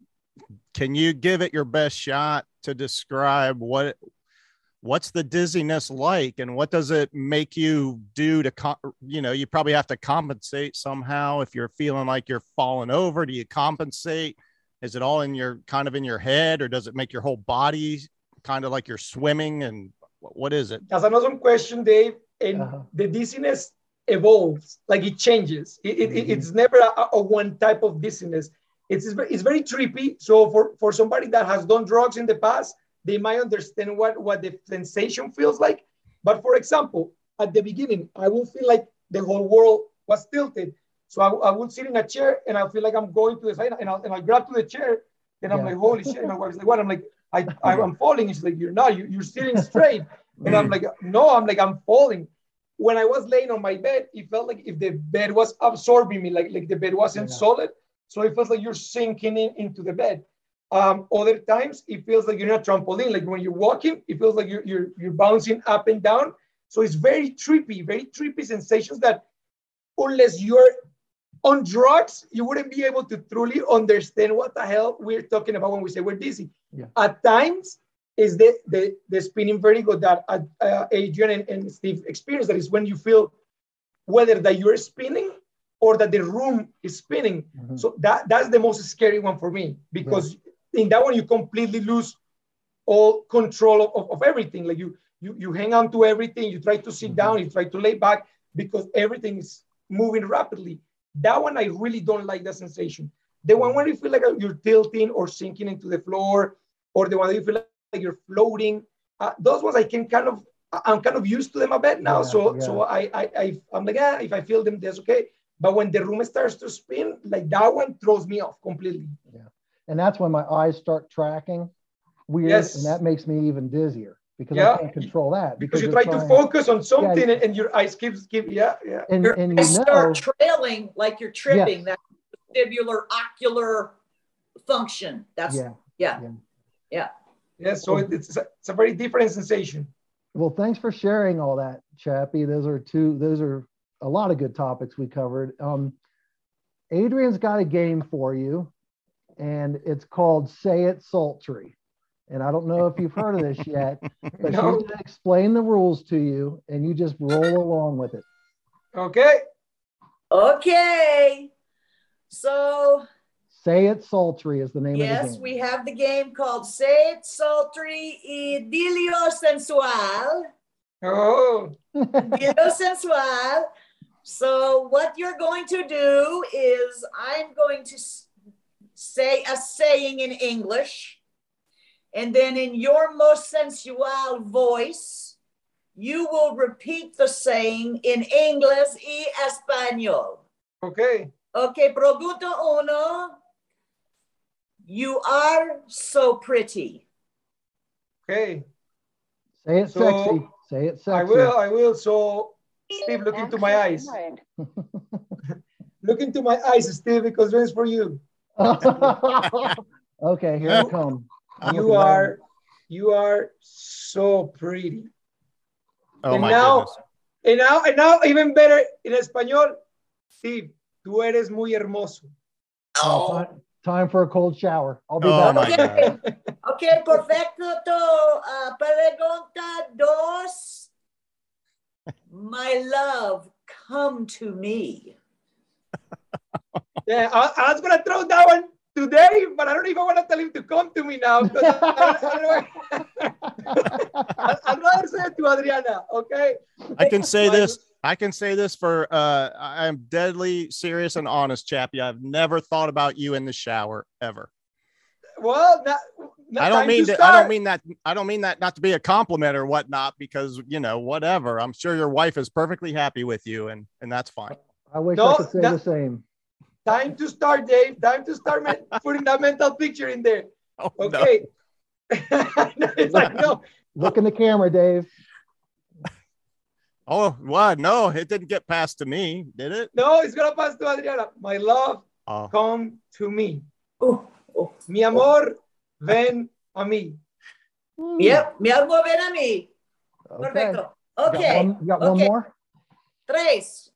can you give it your best shot to describe what's the dizziness like and what does it make you do to, you know, you probably have to compensate somehow. If you're feeling like you're falling over, do you compensate? Is it all in your kind of in your head, or does it make your whole body kind of like you're swimming? And what is it? That's an awesome question, Dave. And the dizziness evolves, like it changes. It's never a one type of dizziness. It's very trippy. So for somebody that has done drugs in the past, they might understand what the sensation feels like. But for example, at the beginning, I will feel like the whole world was tilted. So I would sit in a chair and I feel like I'm going to the side and I'll grab to the chair and I'm like, holy shit. And my wife's like, what? I'm like, I'm falling. She's like, you're not, you're sitting straight. And I'm like, no, I'm falling. When I was laying on my bed, it felt like if the bed was absorbing me, like the bed wasn't solid. So it feels like you're sinking into the bed. Other times it feels like you're in a trampoline. Like when you're walking, it feels like you're bouncing up and down. So it's very trippy sensations that unless you're on drugs, you wouldn't be able to truly understand what the hell we're talking about when we say we're dizzy. Yeah. At times, is the spinning vertigo that Adrian and Steve experience. That is when you feel whether that you're spinning or that the room is spinning. Mm-hmm. So that's the most scary one for me because in that one you completely lose all control of everything. Like you hang on to everything. You try to sit down. You try to lay back because everything is moving rapidly. That one, I really don't like that sensation. The one where you feel like you're tilting or sinking into the floor, or the one that you feel like you're floating. Those ones I can I'm kind of used to them a bit now. So I'm like, if I feel them, that's okay. But when the room starts to spin, like that one throws me off completely. Yeah. And that's when my eyes start tracking weird. Yes. And that makes me even dizzier. Because I can't control that. Because you try to focus on something and your eyes keep. And you start trailing like you're tripping. Yes. That vestibular ocular function. That's So it's a very different sensation. Well, thanks for sharing all that, Chappie. Those are a lot of good topics we covered. Adrian's got a game for you, and it's called Say It Sultry. And I don't know if you've heard of this yet, but she's going to explain the rules to you, and you just roll along with it. Okay. So Say It Sultry is the name of the game. Yes, we have the game called Say It Sultry y Dilio Sensual. Oh. Dilio Sensual. So what you're going to do is I'm going to say a saying in English. And then in your most sensual voice, you will repeat the saying in English y Español. Okay, pregunta uno. You are so pretty. Okay. Say it sexy. Say it sexy. I will. So, Steve, look into my eyes. Look into my eyes, Steve, because this is for you. Okay, here I come. You are so pretty. Oh, and my goodness. And now, even better in español, Steve, tú eres muy hermoso. Oh. Time for a cold shower. I'll be back. Okay, perfecto. Pregunta dos. My love, come to me. Yeah, I was going to throw that one today, but I don't even want to tell him to come to me now. I'd rather say it to Adriana, okay? I can say this. I can say this for, I'm deadly serious and honest, Chappie. I've never thought about you in the shower ever. Well, I don't mean that not to be a compliment or whatnot, because, you know, whatever. I'm sure your wife is perfectly happy with you, and that's fine. I wish I could say the same. Time to start, Dave. Time to start putting that mental picture in there. Oh, okay. No. It's like, no. Look in the camera, Dave. Oh, wow. No, it didn't get passed to me, did it? No, it's going to pass to Adriana. My love, come to me. Oh, oh. Mi amor, ven a mí. Yep, mi amor, ven a mí. Okay. Perfecto. Okay. You got one more? Tres.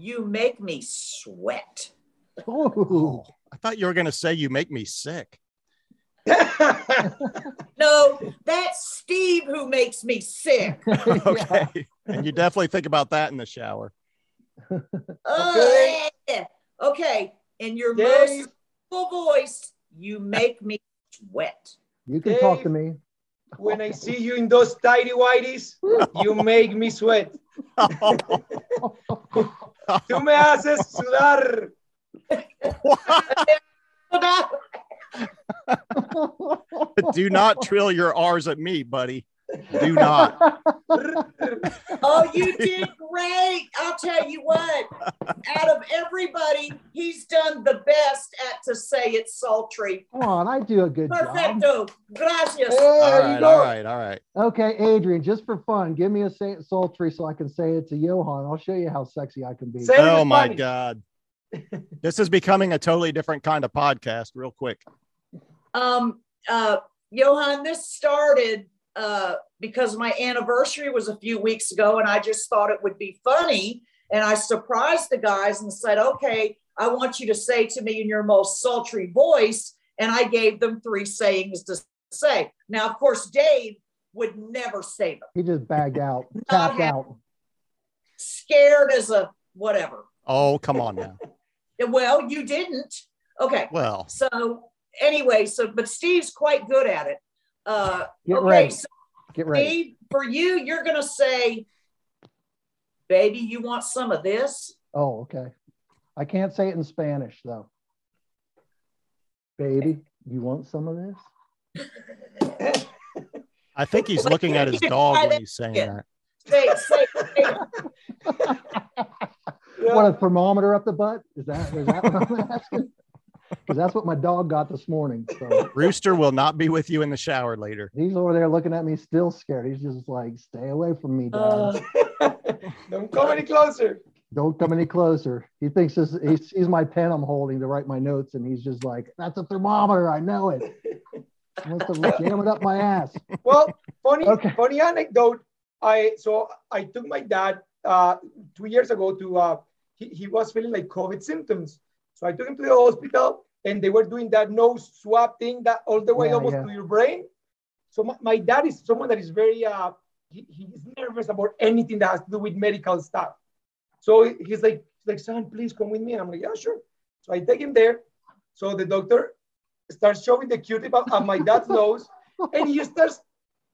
You make me sweat. Oh, I thought you were going to say you make me sick. No, that's Steve who makes me sick. Okay. Yeah. And you definitely think about that in the shower. Okay. Okay. In your most full voice, you make me sweat. You can talk to me. When I see you in those tidy whities, you make me sweat. Tú me haces sudar. Do not trill your R's at me, buddy. Do not. Oh, you did great. I'll tell you what. Out of everybody, he's done the best at to say it's sultry. Come on, I do a good job. Perfecto. Gracias. All right. Okay, Adrian, just for fun, give me a say it sultry so I can say it to Johan. I'll show you how sexy I can be. Oh, my God. This is becoming a totally different kind of podcast real quick. Johan, this started because my anniversary was a few weeks ago, and I just thought it would be funny. And I surprised the guys and said, okay, I want you to say to me in your most sultry voice. And I gave them three sayings to say. Now, of course, Dave would never say them. He just bagged out, tapped out. Scared as a whatever. Oh, come on now. Well, you didn't. Okay. Well, so anyway, but Steve's quite good at it. Get ready. Steve, for you, you're going to say, baby, you want some of this? Oh, okay. I can't say it in Spanish, though. Baby, you want some of this? I think he's looking at his dog when he's saying that. Say. What, a thermometer up the butt? Is that what I'm asking? Because that's what my dog got this morning. So. Rooster will not be with you in the shower later. He's over there looking at me, still scared. He's just like, stay away from me, Dad. Don't come any closer. Don't come any closer. He thinks he sees my pen I'm holding to write my notes, and he's just like, that's a thermometer. I know it. He wants to jam it up my ass. Well, funny anecdote. I took my dad 2 years ago to he was feeling like COVID symptoms. So I took him to the hospital, and they were doing that nose swab thing that all the way almost to your brain. So my dad is someone that is very, he's nervous about anything that has to do with medical stuff. So he's like, son, please come with me. And I'm like, yeah, sure. So I take him there. So the doctor starts shoving the Q-tip on my dad's nose, and he starts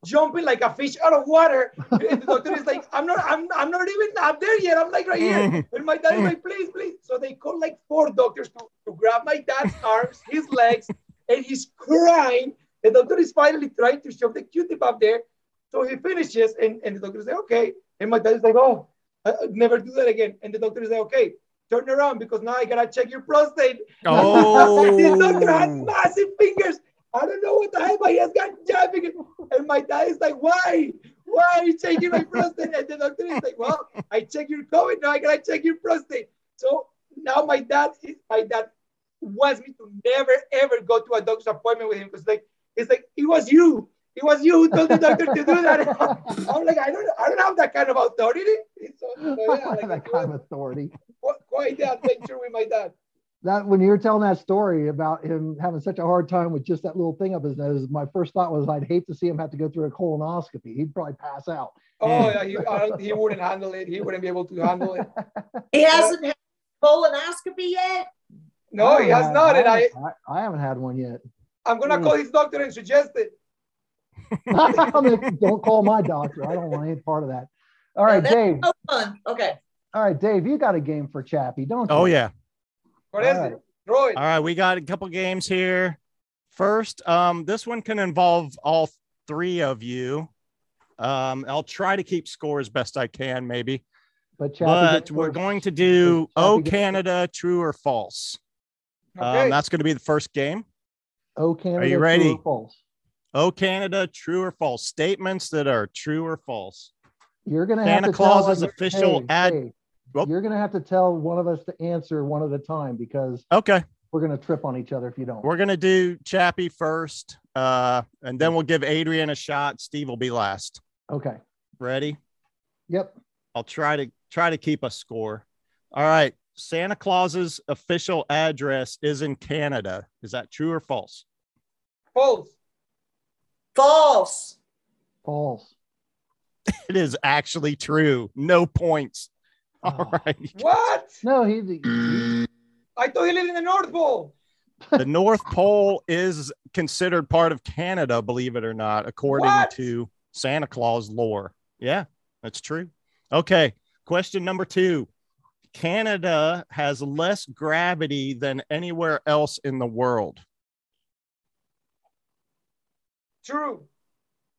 jumping like a fish out of water. And the doctor is like, I'm not there yet. I'm like right here. And my dad is like, please. So they call like four doctors to grab my dad's arms, his legs, and he's crying. The doctor is finally trying to shove the Q-tip up there. So he finishes, and the doctor is like, okay. And my dad is like, oh, I'll never do that again. And the doctor is like, okay, turn around, because now I gotta check your prostate. Oh. This doctor has massive fingers. I don't know what the hell, but he has got jabbing. And my dad is like, why? Why are you checking my prostate? And the doctor is like, well, I check your COVID, now I gotta check your prostate. So now my dad wants me to never, ever go to a doctor's appointment with him, because it's like, it was you. It was you who told the doctor to do that. I'm like, I don't have that kind of authority. So, yeah, I don't have that kind of authority. Quite the adventure with my dad. That when you were telling that story about him having such a hard time with just that little thing up his nose, my first thought was I'd hate to see him have to go through a colonoscopy. He'd probably pass out. Oh, yeah, he wouldn't handle it. He wouldn't be able to handle it. He hasn't had colonoscopy yet? No, he has not. And I haven't had one yet. I'm going to call his doctor and suggest it. Don't call my doctor. I don't want any part of that. All right, Dave. Fun. Okay. All right, Dave, you got a game for Chappie, don't you? Oh, yeah. What is it? All right, we got a couple games here. First, this one can involve all three of you. I'll try to keep score as best I can, maybe. But we're going to do Oh Canada, true or false. Okay. That's going to be the first game. Oh Canada, are you ready? True or false? Oh Canada, true or false. Statements that are true or false. You're going to have to tell Santa Claus's official ad. You're going to have to tell one of us to answer one at a time because we're going to trip on each other if you don't. We're going to do Chappie first, and then we'll give Adrian a shot. Steve will be last. Okay. Ready? Yep. I'll try to keep a score. All right. Santa Claus's official address is in Canada. Is that true or false? False. False. False. It is actually true. No points. All right. What? No, I thought he lived in the North Pole. The North Pole is considered part of Canada, believe it or not, according to Santa Claus lore. Yeah, that's true. Okay. Question number 2. Canada has less gravity than anywhere else in the world. True.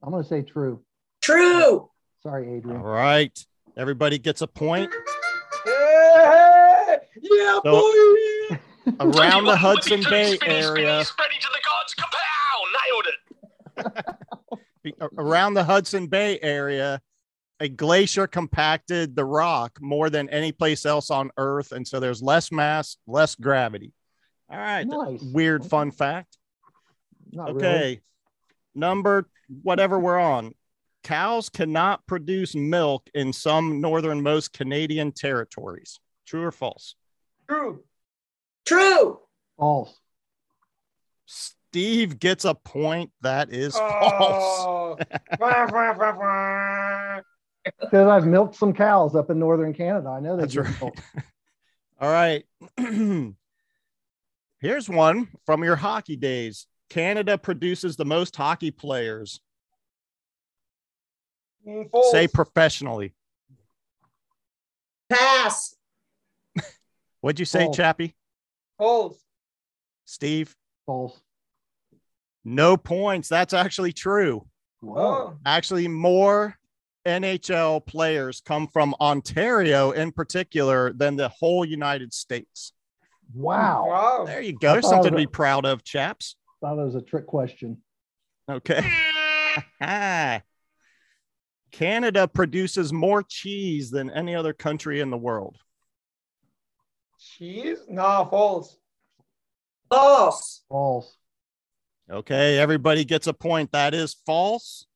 I'm going to say true. True. Sorry, Adrian. All right. Everybody gets a point. Hey, yeah, boy. Around the Hudson Bay area. Spreading to the gods, kapow! Nailed it. Around the Hudson Bay area, a glacier compacted the rock more than any place else on Earth, and so there's less mass, less gravity. All right. Nice. Weird fun fact. Not really. Number whatever we're on. Cows cannot produce milk in some northernmost Canadian territories. True or false? True. True. False. Steve gets a point. That is false. Because I've milked some cows up in northern Canada. I know that's right. All right. Here's one from your hockey days. Canada produces the most hockey players. False. Say professionally. Pass. What'd you say, false. Chappie? False. Steve? False. No points. That's actually true. Whoa. Actually, more NHL players come from Ontario in particular than the whole United States. Wow. There you go. There's something to be proud of, chaps. I thought it was a trick question. Okay. Canada produces more cheese than any other country in the world. Cheese? No, false. False. False. Okay, everybody gets a point. That is false.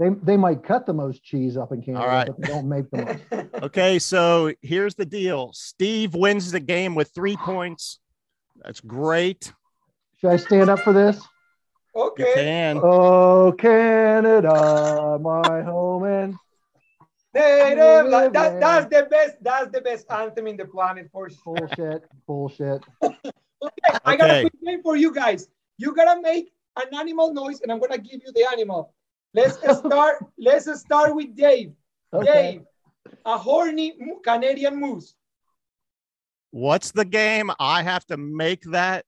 They might cut the most cheese up in Canada, but they don't make the most. Okay, so here's the deal. Steve wins the game with 3 points. That's great. Should I stand up for this? Okay. You can. Oh, Canada, my home and native land. That's the best. That's the best anthem in the planet for sure. Bullshit. Bullshit. Okay. I got a quick game for you guys. You gotta make an animal noise, and I'm gonna give you the animal. Let's start. Let's start with Dave. Okay. Dave, a horny Canadian moose. What's the game? I have to make that.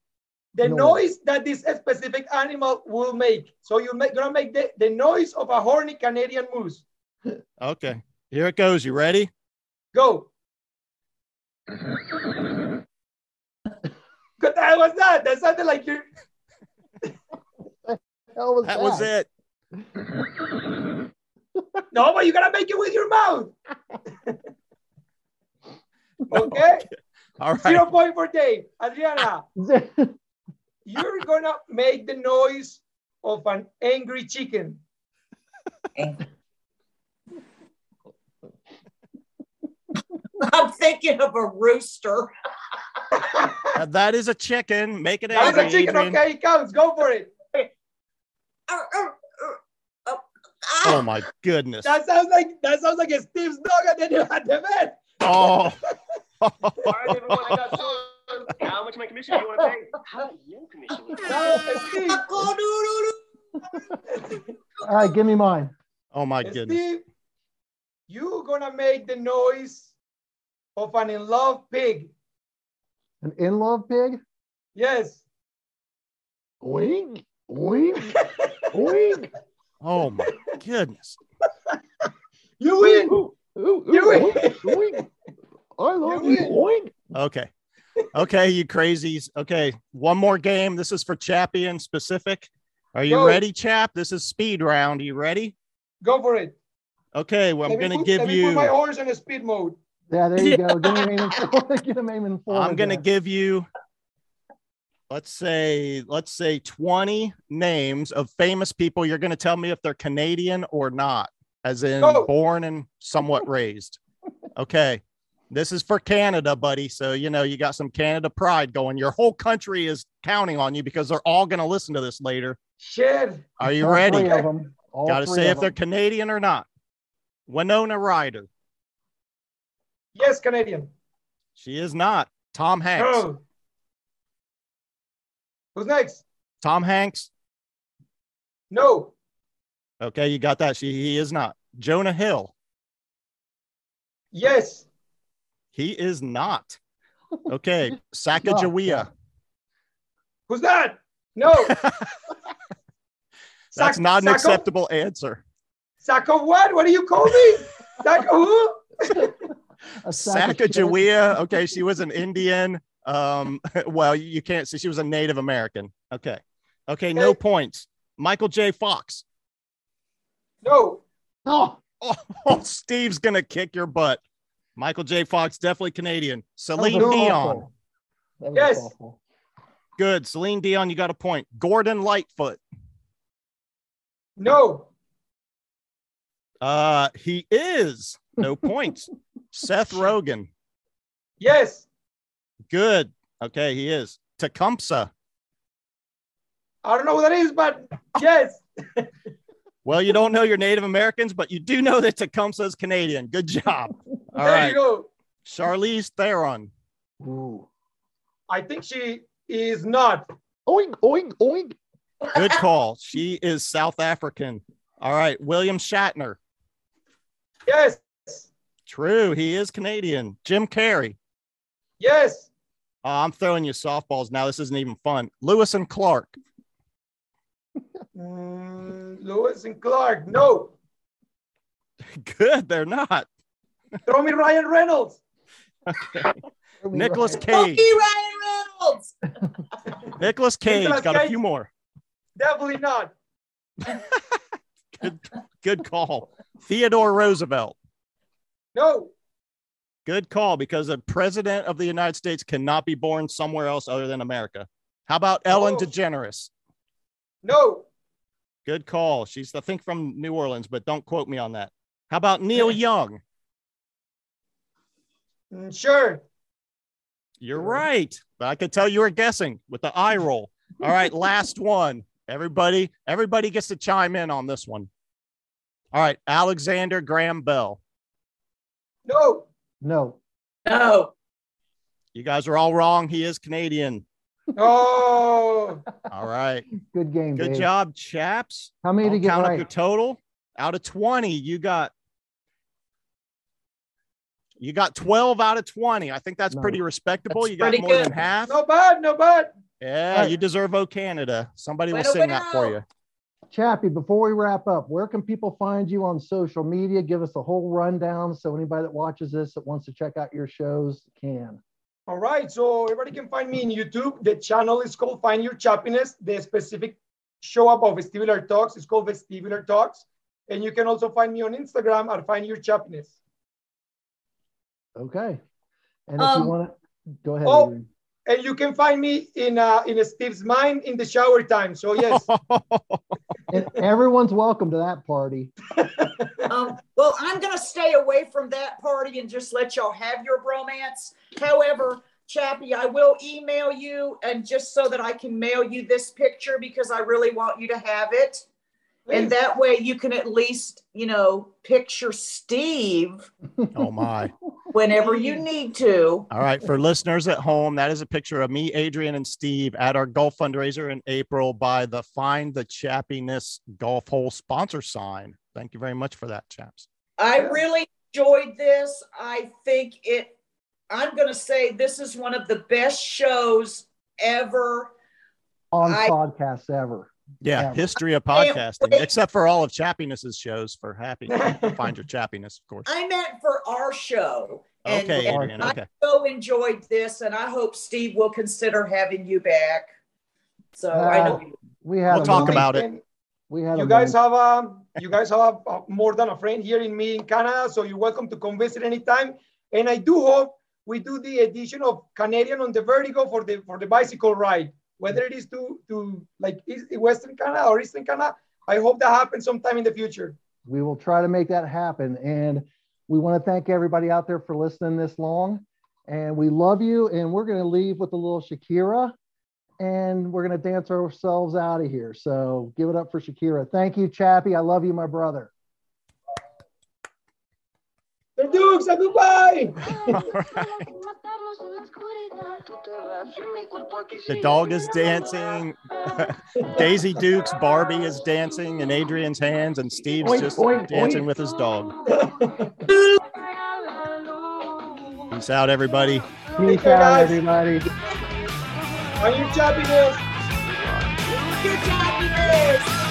The noise that this specific animal will make. So you're going to make the noise of a horny Canadian moose. Okay. Here it goes. You ready? Go. What the hell was that? That sounded like you're... That was it. No, but you got to make it with your mouth. Okay. All right. 0 point for Dave. Adriana. You're going to make the noise of an angry chicken. I'm thinking of a rooster. That is a chicken. Make it angry. That's a chicken. Adrian. Okay, it comes. Go for it. Oh, my goodness. That sounds like a Steve's dog and then you had the vet. Oh. I didn't want to much my commission do you want to pay? How about your commission? All right, give me mine. Oh my goodness. Steve, you're going to make the noise of an in-love pig. An in-love pig? Yes. Oink, oink, oink. Oh my goodness. You win. Ooh, ooh, ooh, you win. Oink, oink. I love you. Oink. Okay. Okay, you crazies. Okay, one more game. This is for Chappie and specific. Are you ready, Chap? This is speed round. Are you ready? Go for it. Okay, well, I'm going to give you... Put my horse in a speed mode. Yeah, there you go. Get him aiming forward. I'm going to give you, let's say 20 names of famous people. You're going to tell me if they're Canadian or not, as in born and somewhat raised. Okay. This is for Canada, buddy. So, you know, you got some Canada pride going. Your whole country is counting on you because they're all going to listen to this later. Shit. Are you ready? Got to say if they're Canadian or not. Winona Ryder. Yes, Canadian. She is not. Tom Hanks. Oh. Who's next? Tom Hanks. No. Okay, you got that. He is not. Jonah Hill. Yes. He is not. Okay. Sacagawea. Who's that? No. That's not an acceptable answer. Sacko what? What do you call me? Sacko who? Sacagawea. Okay. She was an Indian. Well, you can't see. She was a Native American. Okay. Okay. No points. Michael J. Fox. No. Oh. Oh, Steve's going to kick your butt. Michael J. Fox, definitely Canadian. Celine Dion. Yes. Awful. Good. Celine Dion, you got a point. Gordon Lightfoot. No. He is. No points. Seth Rogen. Yes. Good. Okay, he is. Tecumseh. I don't know who that is, but yes. Well, you don't know your Native Americans, but you do know that Tecumseh is Canadian. Good job. All there you go. Charlize Theron. Ooh. I think she is not. Oink, oink, oink. Good call. She is South African. All right. William Shatner. Yes. True. He is Canadian. Jim Carrey. Yes. I'm throwing you softballs now. This isn't even fun. Lewis and Clark. Lewis and Clark. No. Good. They're not. Throw me Ryan Reynolds. Okay. Nicolas Cage. Throw me Ryan Reynolds. Nicolas Cage. Got a few more. Definitely not. Good call. Theodore Roosevelt. No. Good call, because a president of the United States cannot be born somewhere else other than America. How about Ellen DeGeneres? No. Good call. She's, I think, from New Orleans, but don't quote me on that. How about Neil Young? Sure. You're right. But I could tell you were guessing with the eye roll. All right, last one. Everybody gets to chime in on this one. All right, Alexander Graham Bell. No. No. No. You guys are all wrong. He is Canadian. Oh. All right. Good game, Good Dave. Job, chaps. How many did you get right? Your total? Out of 20, you got 12 out of 20. I think that's pretty respectable. That's you got more than half. No bad, no bad. Yeah, you deserve O Canada. Somebody will sing that for you. Chappie, before we wrap up, where can people find you on social media? Give us a whole rundown so anybody that watches this that wants to check out your shows can. All right, so everybody can find me on YouTube. The channel is called Find Your Chappiness. The specific show about Vestibular Talks is called Vestibular Talks. And you can also find me on Instagram at Find Your Chappiness. Okay. And if you want to go ahead. Oh, and you can find me in Steve's mind in the shower time. So yes. And everyone's welcome to that party. Well, I'm going to stay away from that party and just let y'all have your bromance. However, Chappie, I will email you and just so that I can mail you this picture because I really want you to have it. And that way you can at least, you know, picture Steve. Oh, my. Whenever you need to. All right. For listeners at home, that is a picture of me, Adrian, and Steve at our golf fundraiser in April by the Find the Chappiness Golf Hole sponsor sign. Thank you very much for that, chaps. I really enjoyed this. I think I'm going to say this is one of the best shows ever. Podcasts ever. Yeah, history of podcasting, except for all of Chappiness's shows for Happy. Find Your Chappiness, of course. I meant for our show. Okay, Adrian, okay. I so enjoyed this, and I hope Steve will consider having you back. So I know we'll talk about it. You guys have more than a friend here in me in Canada, so you're welcome to come visit anytime. And I do hope we do the edition of Canadian on the Vertigo for the bicycle ride. Whether it is to like Western Canada or Eastern Canada, I hope that happens sometime in the future. We will try to make that happen. And we want to thank everybody out there for listening this long. And we love you. And we're going to leave with a little Shakira. And we're going to dance ourselves out of here. So give it up for Shakira. Thank you, Chappie. I love you, my brother. The Dukes, goodbye. The dog is dancing. Daisy Duke's Barbie is dancing in Adrian's hands, and Steve's dancing with his dog. Peace out, everybody. Peace out, everybody. On your Chappiness.